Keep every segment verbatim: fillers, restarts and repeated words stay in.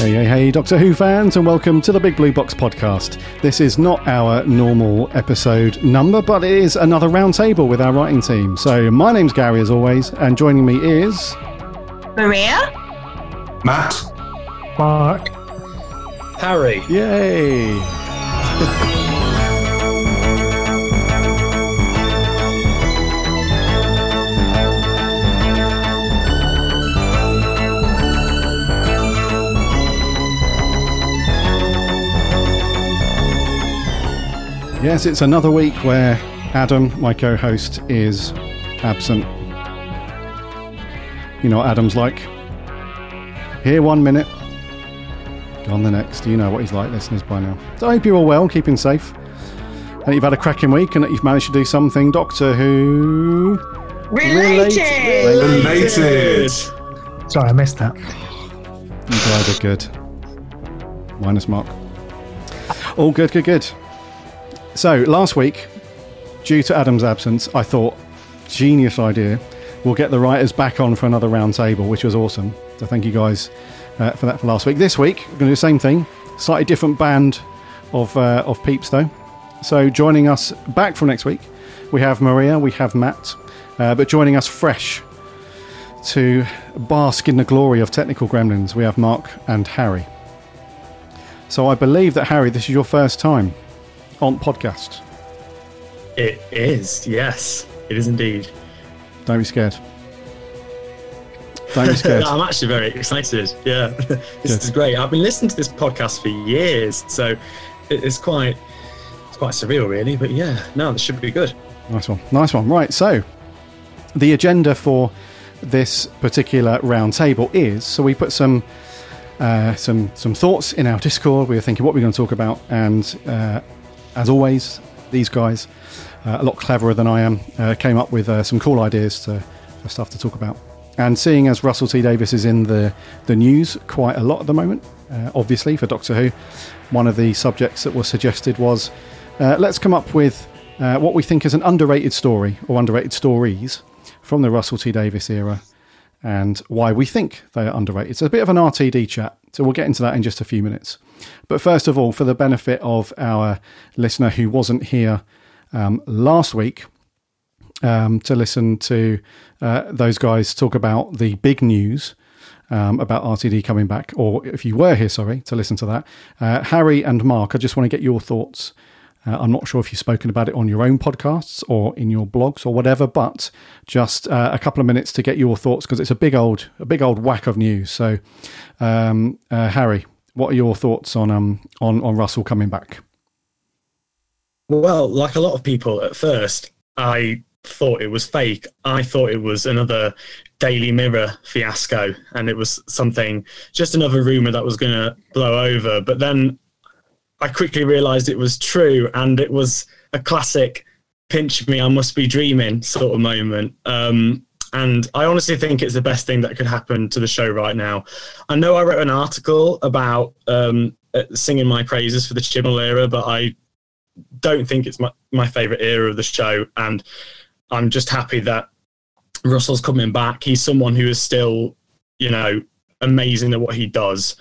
Hey, hey, hey, Doctor Who fans, and welcome to the Big Blue Box podcast. This is not our normal episode number, but it is another roundtable with our writing team. So my name's Gary, as always, and joining me is... Maria. Matt. Mark. Harry. Yay! Yes, it's another week where Adam, my co-host, is absent. You know what Adam's like. Here one minute, gone the next. You know what he's like, listeners, by now. So I hope you're all well, keeping safe, and that you've had a cracking week, and that you've managed to do something Doctor Who... Related! Related! Related. Sorry, I missed that. You guys are good. Minus Mark. All good, good, good. So, last week, due to Adam's absence, I thought, genius idea, we'll get the writers back on for another round table, which was awesome. So thank you guys uh, for that for last week. This week, we're going to do the same thing, slightly different band of uh, of peeps, though. So joining us back from next week, we have Maria, we have Matt, uh, but joining us fresh to bask in the glory of technical gremlins, we have Mark and Harry. So I believe that, Harry, this is your first time on podcast. It is, yes. It is indeed. Don't be scared. Don't be scared. I'm actually very excited. Yeah. This Good. Is great. I've been listening to this podcast for years, so it's quite it's quite surreal, really. But yeah, no, this should be good. Nice one. Nice one. Right, so the agenda for this particular round table is, so we put some uh, some some thoughts in our Discord. We were thinking what we're going to talk about, and uh as always, these guys, uh, a lot cleverer than I am, uh, came up with uh, some cool ideas to, for stuff to talk about. And seeing as Russell T. Davies is in the, the news quite a lot at the moment, uh, obviously for Doctor Who, one of the subjects that was suggested was, uh, let's come up with uh, what we think is an underrated story or underrated stories from the Russell T. Davies era and why we think they are underrated. So a bit of an R T D chat. So we'll get into that in just a few minutes. But first of all, for the benefit of our listener who wasn't here um, last week, um, to listen to uh, those guys talk about the big news um, about R T D coming back, or if you were here, sorry, to listen to that. Uh, Harry and Mark, I just want to get your thoughts. Uh, I'm not sure if you've spoken about it on your own podcasts or in your blogs or whatever, but just uh, a couple of minutes to get your thoughts because it's a big old, a big old whack of news. So, um, uh, Harry, what are your thoughts on um on, on Russell coming back? Well, like a lot of people, at first I thought it was fake. I thought it was another Daily Mirror fiasco, and it was something just another rumor that was going to blow over. But then I quickly realised it was true, and it was a classic pinch me, I must be dreaming sort of moment. Um, and I honestly think it's the best thing that could happen to the show right now. I know I wrote an article about um, singing my praises for the Chimel era, but I don't think it's my, my favourite era of the show, and I'm just happy that Russell's coming back. He's someone who is still, you know, amazing at what he does.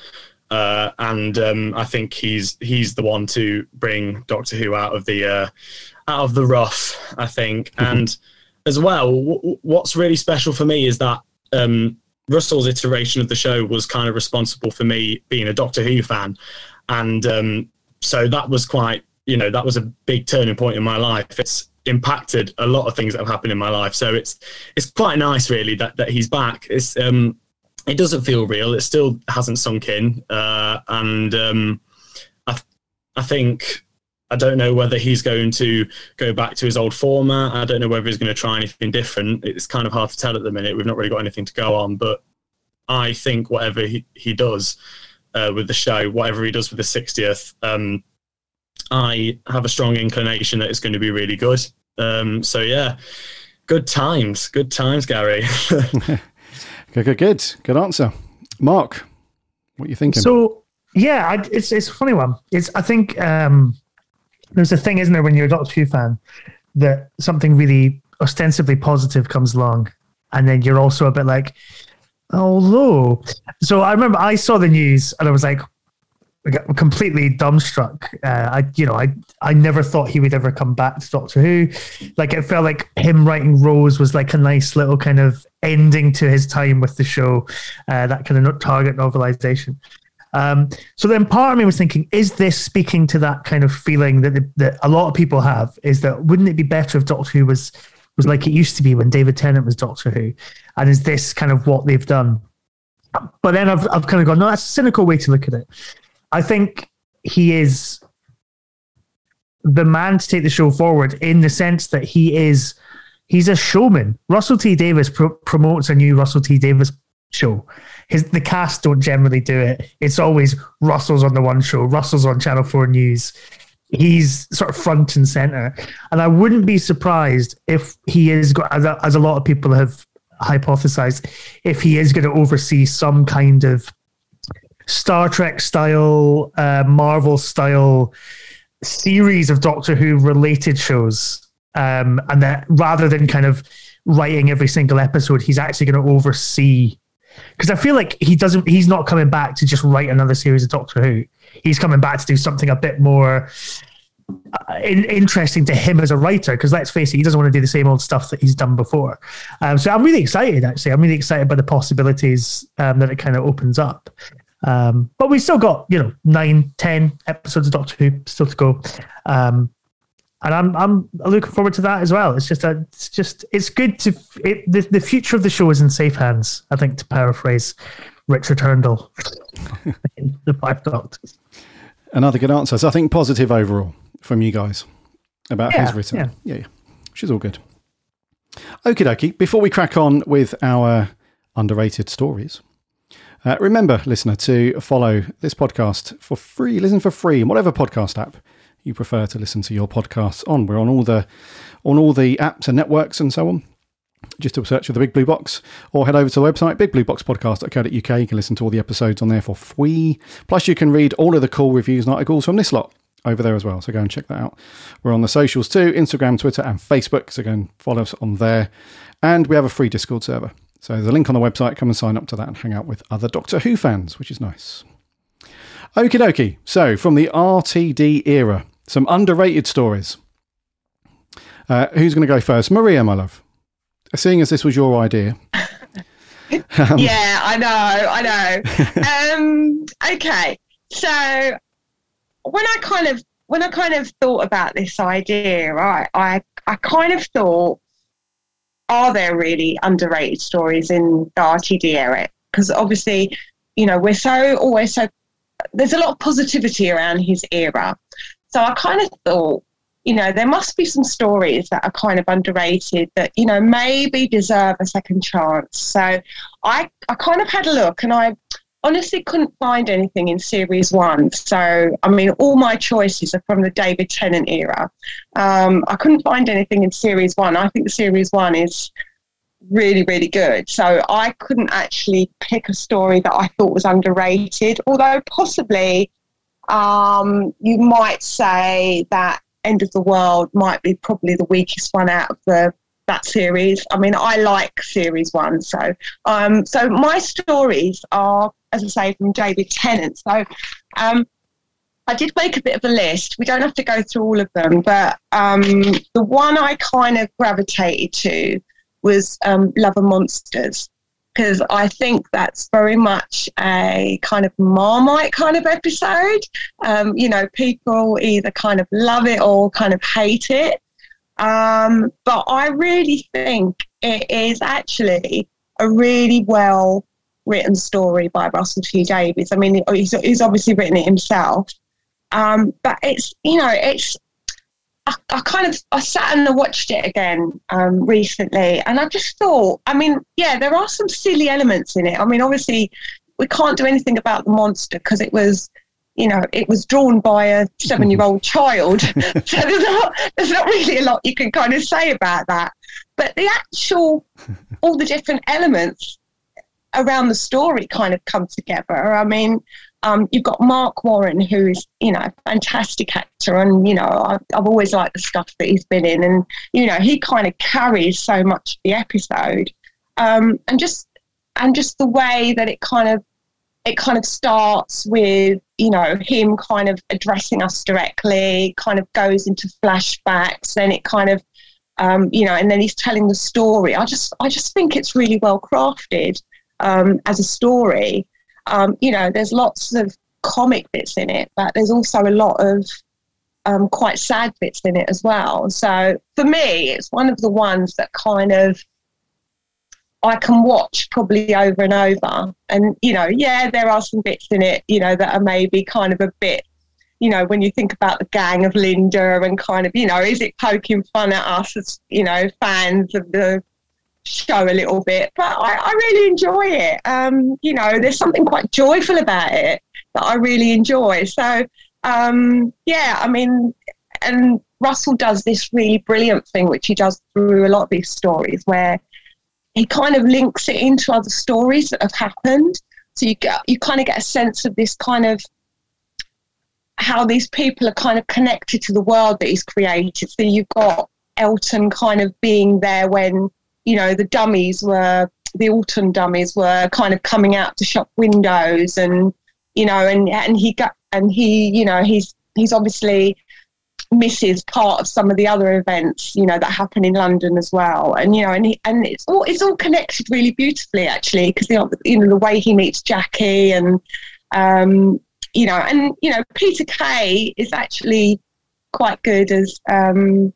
Uh, and um, I think he's he's the one to bring Doctor Who out of the uh, out of the rough, I think. Mm-hmm. And as well, w- what's really special for me is that um, Russell's iteration of the show was kind of responsible for me being a Doctor Who fan, and um, so that was quite, you know, that was a big turning point in my life. It's impacted a lot of things that have happened in my life, so it's it's quite nice, really, that that he's back. It's um, It doesn't feel real. It still hasn't sunk in. Uh, and um, I, th- I think, I don't know whether he's going to go back to his old format. I don't know whether he's going to try anything different. It's kind of hard to tell at the minute. We've not really got anything to go on. But I think whatever he, he does uh, with the show, whatever he does with the sixtieth, um, I have a strong inclination that it's going to be really good. Um, so, yeah, good times. Good times, Gary. Good, good, good. Good answer. Mark, what are you thinking? So, yeah, I, it's it's a funny one. It's I think um, there's a thing, isn't there, when you're a Doctor Who fan, that something really ostensibly positive comes along, and then you're also a bit like, Although, so I remember I saw the news and I was like completely dumbstruck. Uh, I, you know, I I never thought he would ever come back to Doctor Who. Like, it felt like him writing Rose was like a nice little kind of ending to his time with the show, uh, that kind of target novelization. Um, so then part of me was thinking, is this speaking to that kind of feeling that, the, that a lot of people have, is that wouldn't it be better if Doctor Who was, was like it used to be when David Tennant was Doctor Who? And is this kind of what they've done? But then I've, I've kind of gone, no, that's a cynical way to look at it. I think he is the man to take the show forward in the sense that he is, he's a showman. Russell T. Davies pro- promotes a new Russell T. Davies show. His, the cast don't generally do it. It's always Russell's on the One Show, Russell's on Channel four News. He's sort of front and center. And I wouldn't be surprised if he is, as a, as a lot of people have hypothesized, if he is going to oversee some kind of Star Trek style, uh, Marvel style series of Doctor Who related shows. Um, and that rather than kind of writing every single episode, he's actually going to oversee. Because I feel like he doesn't, he's not coming back to just write another series of Doctor Who. He's coming back to do something a bit more in, interesting to him as a writer. Because let's face it, he doesn't want to do the same old stuff that he's done before. Um, so I'm really excited, actually. I'm really excited by the possibilities um, that it kind of opens up. Um, but we still got, you know, nine, ten episodes of Doctor Who still to go. Um, and I'm I'm looking forward to that as well. It's just, a, it's just, it's good to, it, the, the future of the show is in safe hands, I think, to paraphrase Richard Herndl in The Five Doctors. Another good answer. So I think positive overall from you guys about yeah, his return. Yeah. yeah, yeah. Which is all good. Okie dokie. Before we crack on with our underrated stories, Uh, remember, listener, to follow this podcast for free. Listen for free in whatever podcast app you prefer to listen to your podcasts on. We're on all the on all the apps and networks and so on. Just do a search for the Big Blue Box or head over to the website, big blue box podcast dot co dot u k. You can listen to all the episodes on there for free. Plus, you can read all of the cool reviews and articles from this lot over there as well. So go and check that out. We're on the socials too, Instagram, Twitter and Facebook. So go and follow us on there. And we have a free Discord server. So there's a link on the website. Come and sign up to that and hang out with other Doctor Who fans, which is nice. Okie dokie. So from the R T D era, some underrated stories. Uh, who's going to go first? Maria, my love. Seeing as this was your idea. um, yeah, I know. I know. um, okay. So when I kind of when I kind of thought about this idea, right, I, I kind of thought, are there really underrated stories in the R T D era? Because obviously, you know, we're so always so, there's a lot of positivity around his era. So I kind of thought, you know, there must be some stories that are kind of underrated that, you know, maybe deserve a second chance. So I, I kind of had a look and I honestly couldn't find anything in series one. So, I mean, all my choices are from the David Tennant era. Um, I couldn't find anything in series one. I think series one is really, really good. So I couldn't actually pick a story that I thought was underrated, although possibly um, you might say that End of the World might be probably the weakest one out of the that series. I mean, I like series one. So, um, so my stories are, as I say, from David Tennant. So, um, I did make a bit of a list. We don't have to go through all of them, but um, the one I kind of gravitated to was um, Love and Monsters, because I think that's very much a kind of Marmite kind of episode. Um, you know, people either kind of love it or kind of hate it. Um, but I really think it is actually a really well written story by Russell T. Davies. I mean, he's, he's obviously written it himself. Um, but it's, you know, it's, I, I kind of, I sat and I watched it again um, recently and I just thought, I mean, yeah, there are some silly elements in it. I mean, obviously we can't do anything about the monster because it was, you know, it was drawn by a seven-year-old child. So there's not, there's not really a lot you can kind of say about that. But the actual, all the different elements around the story kind of come together. I mean, um, you've got Mark Warren, who is, you know, a fantastic actor. And, you know, I've, I've always liked the stuff that he's been in. And, you know, he kind of carries so much of the episode. Um, and just and just the way that it kind of it kind of starts with, you know, him kind of addressing us directly, kind of goes into flashbacks, then it kind of, um, you know, and then he's telling the story. I just, I just think it's really well crafted um, as a story. Um, you know, there's lots of comic bits in it, but there's also a lot of um, quite sad bits in it as well. So for me, it's one of the ones that kind of, I can watch probably over and over. And, you know, yeah, there are some bits in it, you know, that are maybe kind of a bit, you know, when you think about the gang of Linda and kind of, you know, is it poking fun at us as, you know, fans of the show a little bit? But I, I really enjoy it. Um, you know, there's something quite joyful about it that I really enjoy. So, um, yeah, I mean, and Russell does this really brilliant thing, which he does through a lot of these stories, where he kind of links it into other stories that have happened. So you get, you kind of get a sense of this kind of how these people are kind of connected to the world that he's created. So you've got Elton kind of being there when, you know, the dummies were, the Alton dummies were kind of coming out to shop windows, and, you know, and, and he got, and he, you know, he's, he's obviously misses part of some of the other events, you know, that happen in London as well. And, you know, and he, and it's all, it's all connected really beautifully, actually, because, you know, you know, the way he meets Jackie and, um, you know, and, you know, Peter Kay is actually quite good as, um,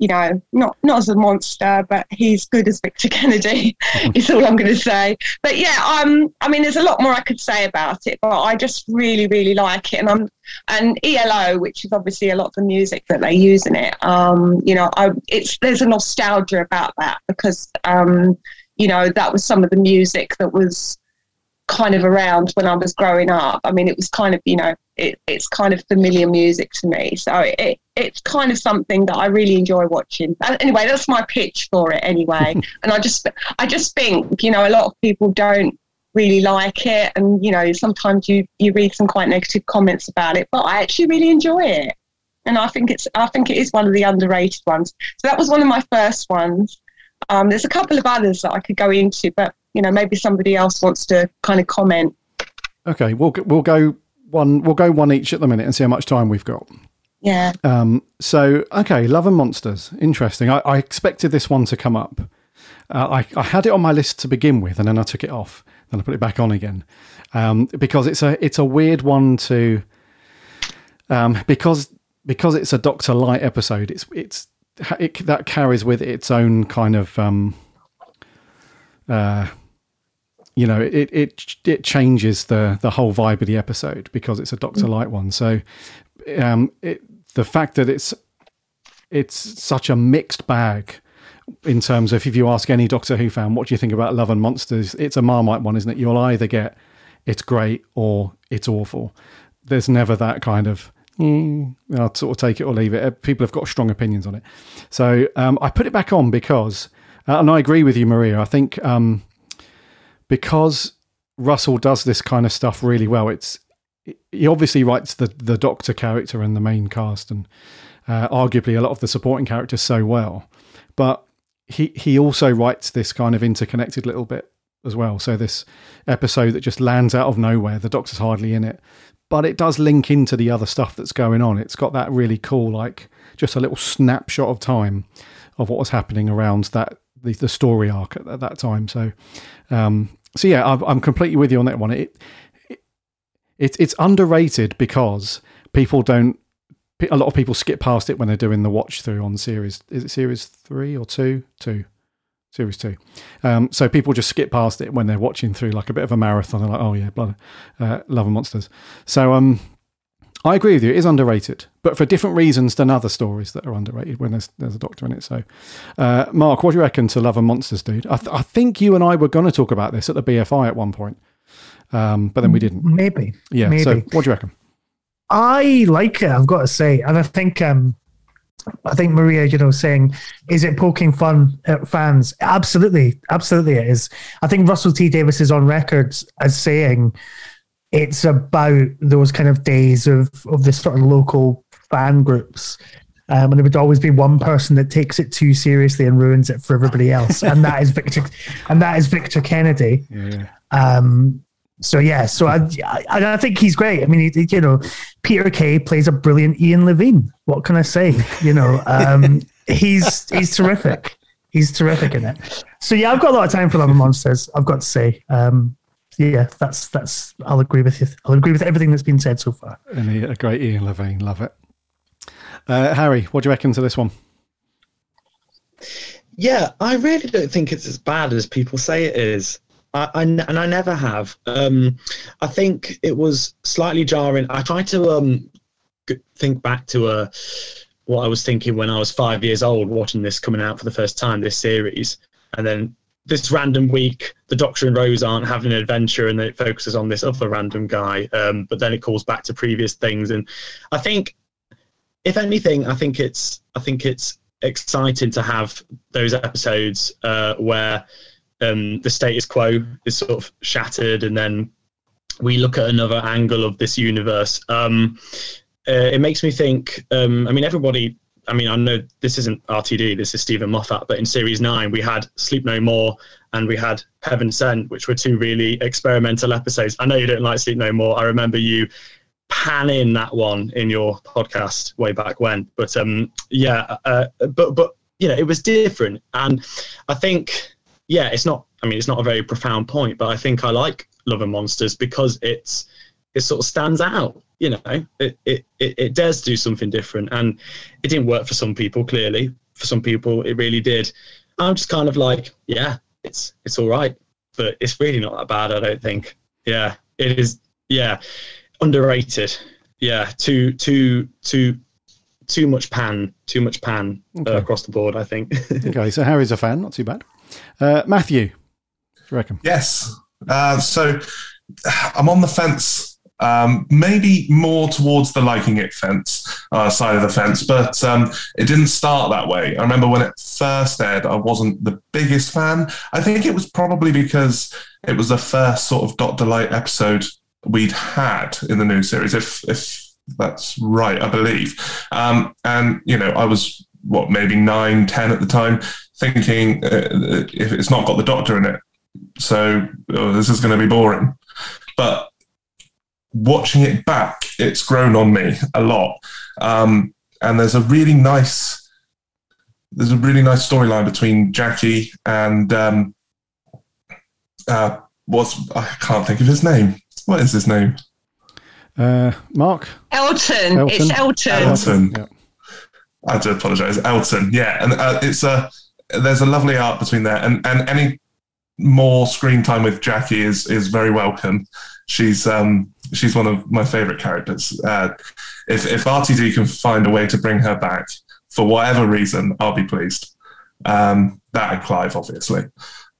you know, not, not as a monster, but he's good as Victor Kennedy is all I'm going to say. But yeah, um, I mean, there's a lot more I could say about it, but I just really, really like it. And I'm, and E L O, which is obviously a lot of the music that they use in it. Um, you know, I, it's, there's a nostalgia about that because, um, you know, that was some of the music that was kind of around when I was growing up. I mean, it was kind of, you know, it, it's kind of familiar music to me. So it, it's kind of something that I really enjoy watching. Anyway, that's my pitch for it anyway. And I just, I just think, you know, a lot of people don't really like it. And, you know, sometimes you, you read some quite negative comments about it, but I actually really enjoy it. And I think it's, I think it is one of the underrated ones. So that was one of my first ones. Um, there's a couple of others that I could go into, but, you know, maybe somebody else wants to kind of comment. Okay, we'll we'll go one we'll go one each at the minute and see how much time we've got. Yeah. Um. So okay, Love and Monsters. Interesting. I, I expected this one to come up. Uh, I I had it on my list to begin with, and then I took it off, then I put it back on again, um, because it's a it's a weird one to, um, because because it's a Doctor Light episode. It's it's it that carries with it its own kind of um. Uh, you know, it, it it changes the the whole vibe of the episode because it's a Doctor Light one. So, um, it, the fact that it's it's such a mixed bag in terms of if you ask any Doctor Who fan, what do you think about Love and Monsters? It's a Marmite one, isn't it? You'll either get it's great or it's awful. There's never that kind of mm, I'll sort of take it or leave it. People have got strong opinions on it. So um, I put it back on because. Uh, and I agree with you, Maria. I think um, because Russell does this kind of stuff really well, it's he obviously writes the, the Doctor character and the main cast and uh, arguably a lot of the supporting characters so well. But he, he also writes this kind of interconnected little bit as well. So this episode that just lands out of nowhere, the Doctor's hardly in it, but it does link into the other stuff that's going on. It's got that really cool, like just a little snapshot of time of what was happening around that, The, the story arc at, at that time. So, um, so yeah, I've, I'm completely with you on that one. It, it, it it's underrated because people don't. A lot of people skip past it when they're doing the watch through on series. Is it series three or two? Two, series two. Um, so people just skip past it when they're watching through like a bit of a marathon. They're like, oh yeah, blood, uh, Love and Monsters. So um, I agree with you. It is underrated, but for different reasons than other stories that are underrated when there's there's a Doctor in it. So, uh, Mark, what do you reckon to Love and Monsters, dude? I, th- I think you and I were going to talk about this at the B F I at one point, um, but then we didn't. Maybe. Yeah, maybe. So what do you reckon? I like it, I've got to say. And I think, um, I think Maria, you know, saying, is it poking fun at fans? Absolutely. Absolutely it is. I think Russell T. Davies is on record as saying it's about those kind of days of, of the sort of local fan groups Um, and there would always be one person that takes it too seriously and ruins it for everybody else. And that is Victor, and that is Victor Kennedy. Yeah. Um, so, yeah, so I, I I think he's great. I mean, he, you know, Peter Kay plays a brilliant Ian Levine. What can I say? You know, um, he's he's terrific. He's terrific in it. So, yeah, I've got a lot of time for Love and Monsters, I've got to say. Um, yeah, that's, that's, I'll agree with you. I'll agree with everything that's been said so far. And a great Ian Levine, love it. Uh, Harry, what do you reckon to this one? Yeah, I really don't think it's as bad as people say it is. I, I, and I never have. Um, I think it was slightly jarring. I tried to um, think back to uh, what I was thinking when I was five years old watching this coming out for the first time, this series. And then this random week, the Doctor and Rose aren't having an adventure, and then it focuses on this other random guy. Um, but then it calls back to previous things. And I think, if anything, I think it's I think it's exciting to have those episodes uh, where um, the status quo is sort of shattered, and then we look at another angle of this universe. Um, uh, it makes me think. Um, I mean, everybody. I mean, I know this isn't R T D. This is Stephen Moffat. But in Series Nine, we had Sleep No More and we had Heaven Sent, which were two really experimental episodes. I know you don't like Sleep No More. I remember you panning that one in your podcast way back when, but um yeah uh, but but you know, it was different, and I think yeah it's not I mean it's not a very profound point, but I think I like Love and Monsters because it's it sort of stands out, you know, it it it, it dares do something different, and it didn't work for some people, clearly. For some people it really did. I'm just kind of like, yeah, it's it's all right, but it's really not that bad, I don't think. Yeah, it is. Yeah, underrated. Yeah, too too too too much pan too much pan okay. uh, across the board, I think. Okay, so Harry's a fan, not too bad. uh Matthew, what do you reckon? Yes, uh so I'm on the fence, um maybe more towards the liking it fence uh side of the fence, but um it didn't start that way. I remember when it first aired, I wasn't the biggest fan. I think it was probably because it was the first sort of Doctor Light episode we'd had in the new series, if if that's right, I believe. Um, and, you know, I was, what, maybe nine, ten at the time, thinking uh, if it's not got the Doctor in it, so oh, this is going to be boring. But watching it back, it's grown on me a lot. Um, and there's a really nice, there's a really nice storyline between Jackie and um, uh, what's, I can't think of his name. What is his name? Uh, Mark? Elton. Elton. It's Elton. Elton. Yeah. I do apologise. Elton, yeah. And uh, it's a, there's a lovely art between there. And, and any more screen time with Jackie is is very welcome. She's um, she's one of my favourite characters. Uh, if, if R T D can find a way to bring her back, for whatever reason, I'll be pleased. Um, that and Clive, obviously.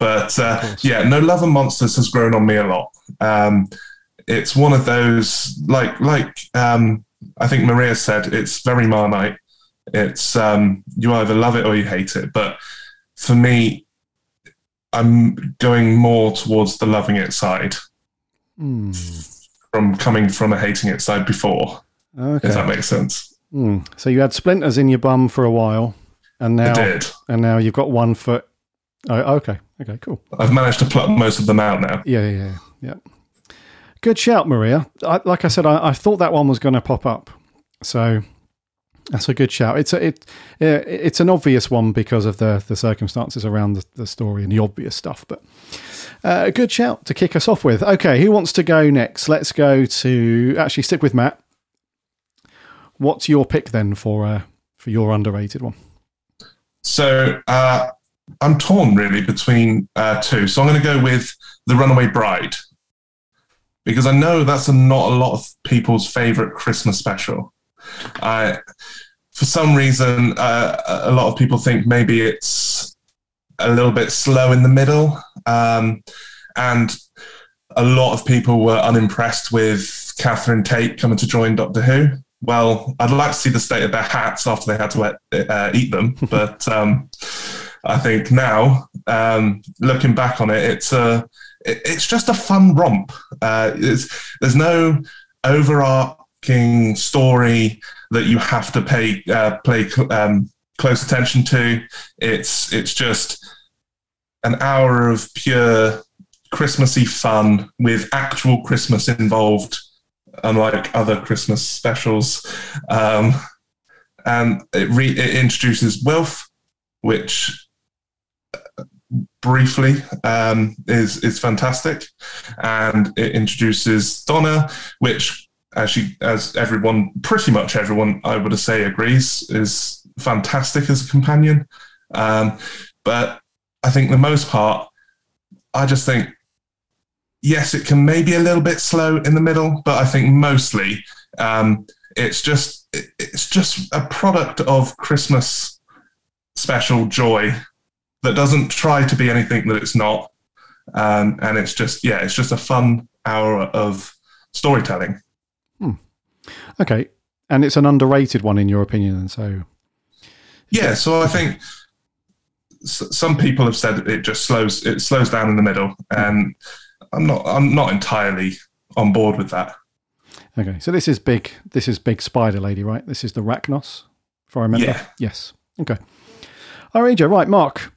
But uh, yeah, no, Love and Monsters has grown on me a lot. Um, It's one of those, like, like um, I think Maria said, it's very Marmite. It's um, you either love it or you hate it. But for me, I'm going more towards the loving it side mm. from coming from a hating it side before. Okay. If that makes sense. Mm. So you had splinters in your bum for a while, and now I did. And now you've got one foot. Oh, okay, okay, cool. I've managed to pluck most of them out now. Yeah, yeah, yeah. yeah. Good shout, Maria. I, like I said, I, I thought that one was going to pop up, so that's a good shout. It's a, it, it it's an obvious one because of the the circumstances around the, the story and the obvious stuff. But uh, a good shout to kick us off with. Okay, who wants to go next? Let's go to actually stick with Matt. What's your pick then for uh, for your underrated one? So uh, I'm torn really between uh, two. So I'm going to go with The Runaway Bride, because I know that's a, not a lot of people's favourite Christmas special. Uh, for some reason, uh, a lot of people think maybe it's a little bit slow in the middle, um, and a lot of people were unimpressed with Catherine Tate coming to join Doctor Who. Well, I'd like to see the state of their hats after they had to uh, eat them, but um, I think now, um, looking back on it, it's a... Uh, it's just a fun romp. Uh, there's no overarching story. that you have to pay uh, play cl- um, close attention to. It's it's just an hour of pure Christmassy fun with actual Christmas involved, unlike other Christmas specials. Um, and it, re- it introduces Wilf, which briefly um, is is fantastic, and it introduces Donna, which, as she, as everyone, pretty much everyone, I would say, agrees is fantastic as a companion. Um, but I think the most part, I just think, yes, it can maybe a little bit slow in the middle, but I think mostly um, it's just it's just a product of Christmas special joy that doesn't try to be anything that it's not, um, and it's just yeah, it's just a fun hour of storytelling. Hmm. Okay, and it's an underrated one in your opinion, and so yeah. So I think s- some people have said it just slows it slows down in the middle, and I'm not I'm not entirely on board with that. Okay, so this is big. This is big Spider Lady, right? This is the Racnoss, if I remember. Yeah. Yes. Okay. All right, Joe. Right, Mark.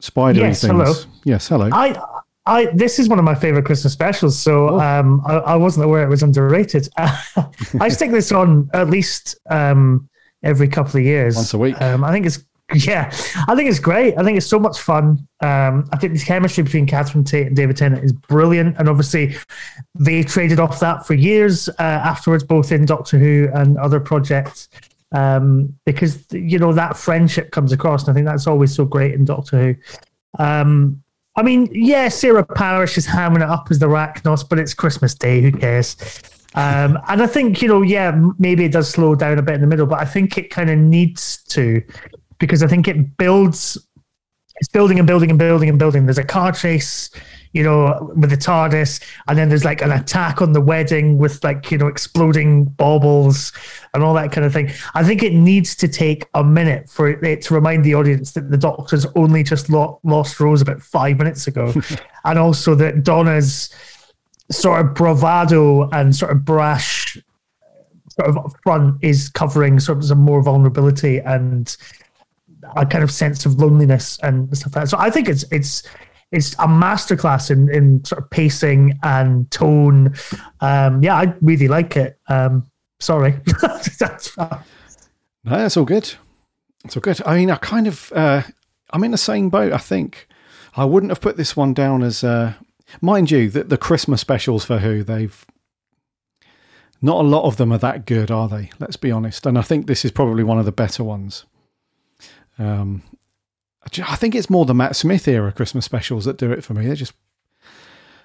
Spider. Yes. Things. Hello. Yes. Hello. I. I, this is one of my favorite Christmas specials, so um, I, I wasn't aware it was underrated. I stick this on at least um, every couple of years, once a week. Um, I think it's yeah, I think it's great. I think it's so much fun. Um, I think the chemistry between Catherine Tate and David Tennant is brilliant, and obviously they traded off that for years uh, afterwards, both in Doctor Who and other projects, um, because you know that friendship comes across, and I think that's always so great in Doctor Who. Um, I mean, yeah, Sarah Parish is hamming it up as the Racnoss, but it's Christmas Day, who cares? Um, and I think, you know, yeah, maybe it does slow down a bit in the middle, but I think it kind of needs to, because I think it builds, it's building and building and building and building. There's a car chase, you know, with the TARDIS, and then there's like an attack on the wedding with like, you know, exploding baubles and all that kind of thing. I think it needs to take a minute for it to remind the audience that the Doctor's only just lo- lost Rose about five minutes ago. And also that Donna's sort of bravado and sort of brash sort of front is covering sort of some more vulnerability and a kind of sense of loneliness and stuff like that. So I think it's, it's, It's a masterclass in, in sort of pacing and tone. Um, yeah, I really like it. Um, sorry. that's, uh, no, that's all good. It's all good. I mean, I kind of, uh, I'm in the same boat, I think. I wouldn't have put this one down as, uh, mind you, that the Christmas specials for Who, they've, not a lot of them are that good, are they? Let's be honest. And I think this is probably one of the better ones. Um I think it's more the Matt Smith era Christmas specials that do it for me. They're just,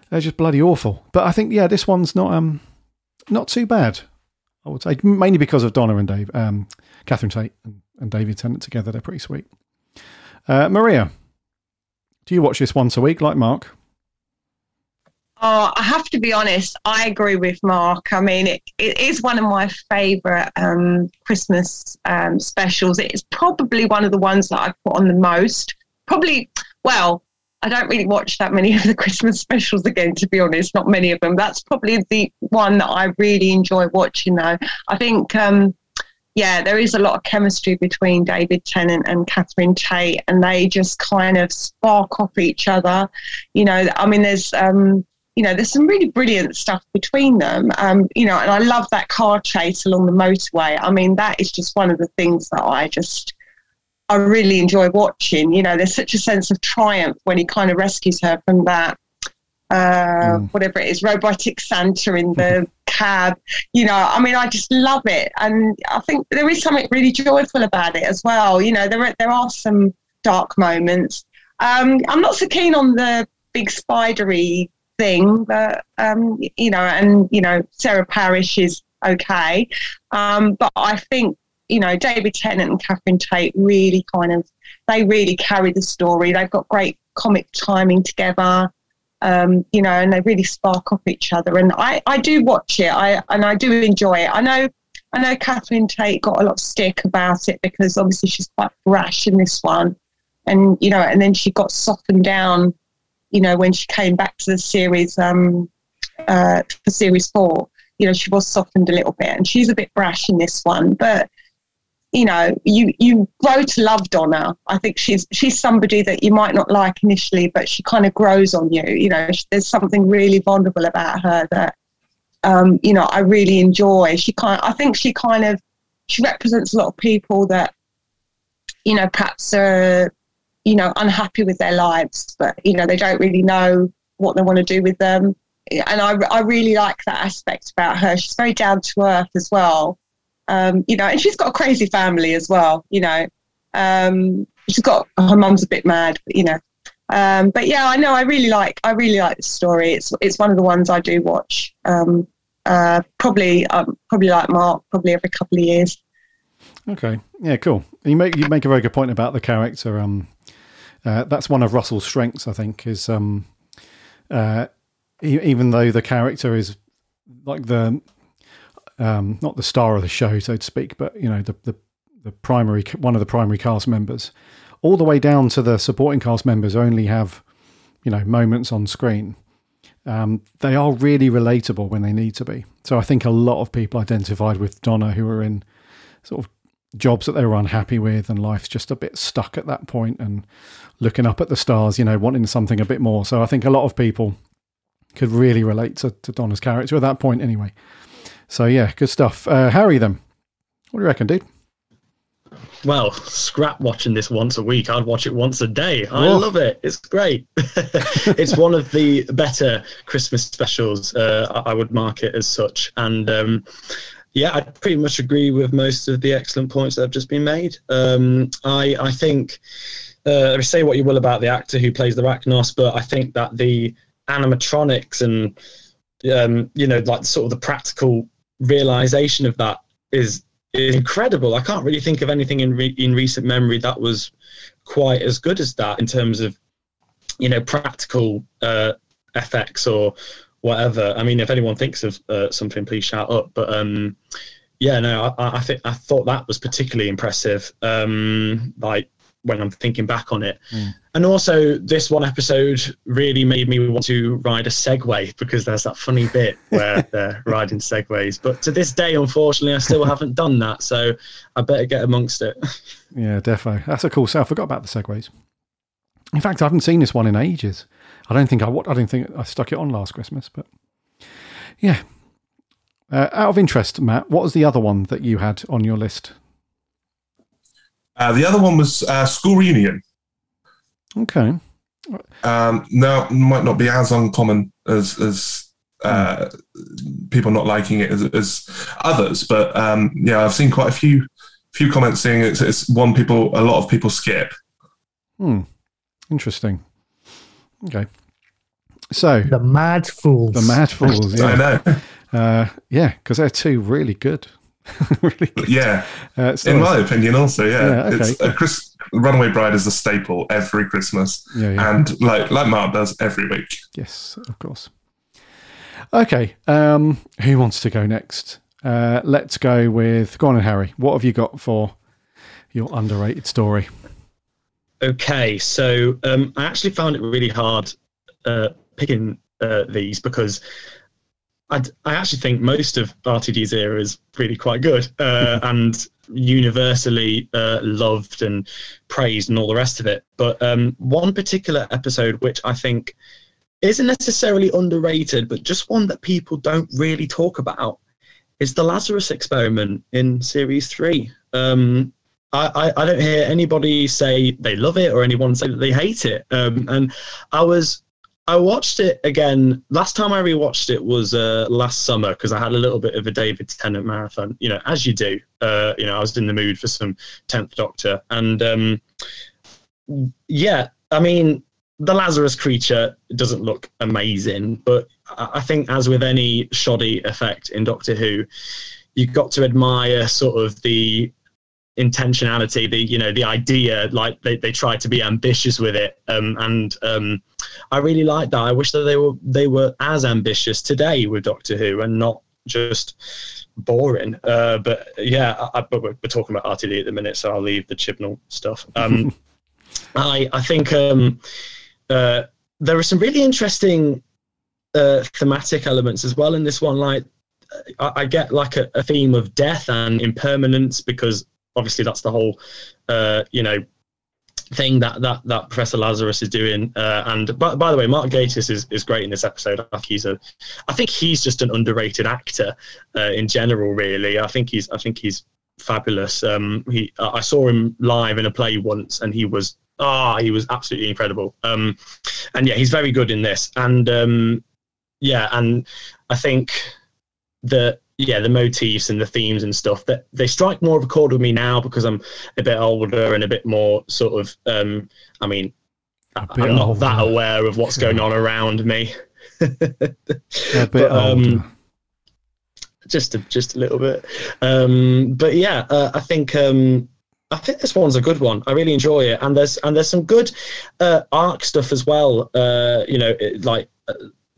they're just bloody awful. But I think, yeah, this one's not, um, not too bad. I would say mainly because of Donna and Dave, um, Catherine Tate and, and David Tennant together. They're pretty sweet. Uh, Maria, do you watch this once a week like Mark? Oh, I have to be honest. I agree with Mark. I mean, it, it is one of my favourite um, Christmas um, specials. It's probably one of the ones that I put on the most. Probably, well, I don't really watch that many of the Christmas specials again, to be honest. Not many of them. That's probably the one that I really enjoy watching, though. I think, um, yeah, there is a lot of chemistry between David Tennant and Catherine Tate, and they just kind of spark off each other. You know, I mean, there's... Um, You know, there's some really brilliant stuff between them, um, you know, and I love that car chase along the motorway. I mean, that is just one of the things that I just, I really enjoy watching. You know, there's such a sense of triumph when he kind of rescues her from that, uh, mm. whatever it is, robotic Santa in the cab. You know, I mean, I just love it. And I think there is something really joyful about it as well. You know, there are, there are some dark moments. Um, I'm not so keen on the big spidery thing, but um, you know, and you know, Sarah Parish is okay, um, but I think you know, David Tennant and Catherine Tate really kind of they really carry the story. They've got great comic timing together, um, you know, and they really spark off each other. And I, I do watch it, I and I do enjoy it. I know, I know, Catherine Tate got a lot of stick about it because obviously she's quite brash in this one, and you know, and then she got softened down. You know, when she came back to the series um, uh, for series four, you know, she was softened a little bit, and she's a bit brash in this one. But, you know, you, you grow to love Donna. I think she's she's somebody that you might not like initially, but she kind of grows on you. You know, she, there's something really vulnerable about her that, um, you know, I really enjoy. She kind, I think she kind of, she represents a lot of people that, you know, perhaps are, you know, unhappy with their lives, but, you know, they don't really know what they want to do with them. And I, I really like that aspect about her. She's very down to earth as well. Um, you know, and she's got a crazy family as well, you know. Um, she's got, her mum's a bit mad, but, you know. Um, but yeah, I know, I really like, I really like the story. It's it's one of the ones I do watch. Um, uh, probably, um, probably like Mark, probably every couple of years. Okay, yeah, cool. You make you make a very good point about the character. Um, uh, that's one of Russell's strengths, I think, is um, uh, e- even though the character is like the. Um, not the star of the show, so to speak, but, you know, the, the the primary, one of the primary cast members, all the way down to the supporting cast members only have, you know, moments on screen. Um, they are really relatable when they need to be. So I think a lot of people identified with Donna who were in sort of jobs that they were unhappy with, and life's just a bit stuck at that point, and looking up at the stars, you know, wanting something a bit more. So I think a lot of people could really relate to, to Donna's character at that point anyway. So, yeah, good stuff. Uh, Harry, then. What do you reckon, dude? Well, scrap watching this once a week. I'd watch it once a day. I Whoa. love it. It's great. It's one of the better Christmas specials. Uh, I would mark it as such. And, um, yeah, I pretty much agree with most of the excellent points that have just been made. Um, I, I think, uh, say what you will about the actor who plays the Racnoss, but I think that the animatronics and, um, you know, like sort of the practical realization of that is, is incredible. I can't really think of anything in re- in recent memory that was quite as good as that in terms of, you know, practical uh, effects or whatever. I mean, if anyone thinks of uh, something, please shout up. But um, yeah, no, I, I think I thought that was particularly impressive. Um, like when I'm thinking back on it, mm. And also this one episode really made me want to ride a Segway, because there's that funny bit where they're riding Segways. But to this day, unfortunately, I still haven't done that, so I better get amongst it. Yeah, defo. That's a cool set. I forgot about the Segways. In fact, I haven't seen this one in ages. I don't think I. I don't think I stuck it on last Christmas, but yeah. Uh, out of interest, Matt, what was the other one that you had on your list? Uh, the other one was uh, School Reunion. Okay. Um, now, might not be as uncommon as as uh, people not liking it as, as others, but um, yeah, I've seen quite a few few comments saying it's, it's one people, a lot of people skip. Hmm. Interesting. Okay. So the Mad Fools. The Mad Fools. Yeah. I know. Uh, yeah, because they're two really good. Really good. Yeah, uh, in my opinion also, yeah, yeah okay. It's a Chris- Runaway Bride is a staple every Christmas, yeah, yeah. And like like Mark does every week. Yes, of course. Okay, um, who wants to go next? Uh, let's go with go on and Harry. What have you got for your underrated story? Okay, so um, I actually found it really hard uh, picking uh, these because. I'd, I actually think most of R T D's era is really quite good uh, and universally uh, loved and praised and all the rest of it. But um, one particular episode, which I think isn't necessarily underrated, but just one that people don't really talk about, is The Lazarus Experiment in Series three. Um, I, I, I don't hear anybody say they love it or anyone say that they hate it. Um, and I was... I watched it again. Last time I rewatched it was uh, last summer because I had a little bit of a David Tennant marathon, you know, as you do. Uh, you know, I was in the mood for some tenth Doctor. And, um, yeah, I mean, the Lazarus creature doesn't look amazing, but I think as with any shoddy effect in Doctor Who, you've got to admire sort of the intentionality, the, you know, the idea, like they, they try to be ambitious with it. Um, and um, I really like that. I wish that they were, they were as ambitious today with Doctor Who and not just boring. Uh, but yeah, I, but we're, we're talking about R T D at the minute, so I'll leave the Chibnall stuff. Um, I, I think um, uh, there are some really interesting uh, thematic elements as well in this one. Like, I, I get like a, a theme of death and impermanence, because obviously that's the whole, uh, you know, thing that, that, that Professor Lazarus is doing. Uh, and by, by the way, Mark Gatiss is, is great in this episode. I think he's a, I think he's just an underrated actor uh, in general, really. I think he's, I think he's fabulous. Um, he, I saw him live in a play once, and he was, ah, oh, he was absolutely incredible. Um, and yeah, he's very good in this. And um, yeah, and I think the, yeah, the motifs and the themes and stuff, that they strike more of a chord with me now because I'm a bit older and a bit more sort of, um, I mean, I'm not older. that aware of what's going on around me. a bit but, um, just a, just a little bit. Um, but yeah, uh, I think, um, I think this one's a good one. I really enjoy it. And there's, and there's some good, uh, arc stuff as well. Uh, you know, it, like uh,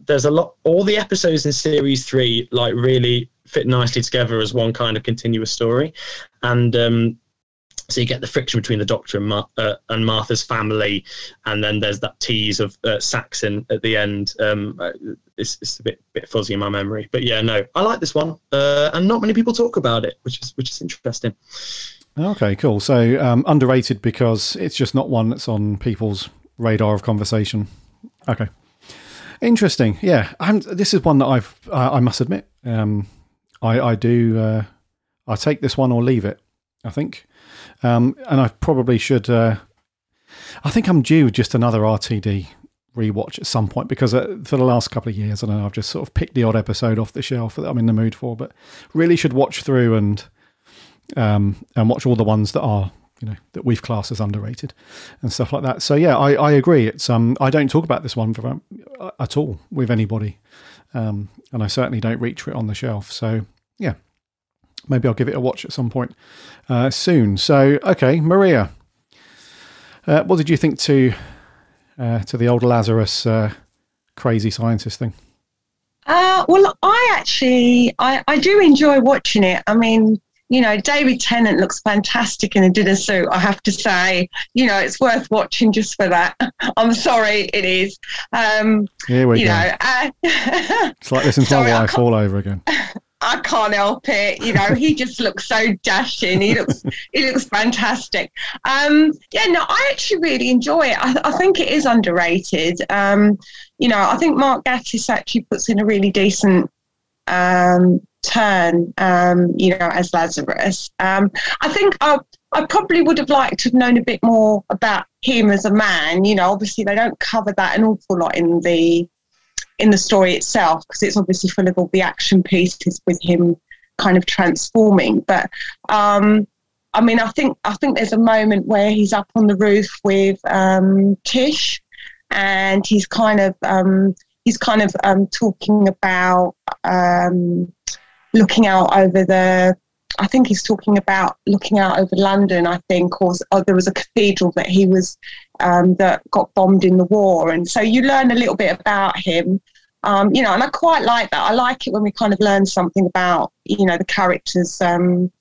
there's a lot, all the episodes in series three, like really fit nicely together as one kind of continuous story. And, um, so you get the friction between the Doctor and, Mar- uh, and Martha's family. And then there's that tease of uh, Saxon at the end. Um, it's, it's a bit, bit fuzzy in my memory, but yeah, no, I like this one. Uh, and not many people talk about it, which is, which is interesting. Okay, cool. So um, underrated because it's just not one that's on people's radar of conversation. Okay, interesting. Yeah, I'm, this is one that I've. I, I must admit, um, I, I do. Uh, I take this one or leave it, I think, um, and I probably should. Uh, I think I'm due just another R T D rewatch at some point, because uh, for the last couple of years, I don't know, I've just sort of picked the odd episode off the shelf that I'm in the mood for, but really should watch through and. Um, and watch all the ones that are, you know, that we've classed as underrated and stuff like that. So yeah, I, I agree. It's um, I don't talk about this one for, uh, at all with anybody, um, and I certainly don't reach for it on the shelf. So yeah, maybe I'll give it a watch at some point uh, soon. So okay, Maria, uh, what did you think to uh, to the old Lazarus uh, crazy scientist thing? Uh, well, I actually I, I do enjoy watching it. I mean. You know, David Tennant looks fantastic in a dinner suit, I have to say. You know, it's worth watching just for that. I'm sorry, it is. Um, Here we you go. Know, uh, it's like listening to my wife all over again. I can't help it. You know, he just looks so dashing. He looks he looks fantastic. Um, yeah, no, I actually really enjoy it. I, I think it is underrated. Um, you know, I think Mark Gatiss actually puts in a really decent... Um, turn um you know as Lazarus. um I think I I probably would have liked to have known a bit more about him as a man. You know, obviously they don't cover that an awful lot in the in the story itself, because it's obviously full of all the action pieces with him kind of transforming. But um I mean I think I think there's a moment where he's up on the roof with um Tish, and he's kind of um he's kind of um talking about um looking out over the, I think he's talking about looking out over London, I think, or, or there was a cathedral that he was, um, that got bombed in the war. And so you learn a little bit about him, um, you know, and I quite like that. I like it when we kind of learn something about, you know, the characters, um,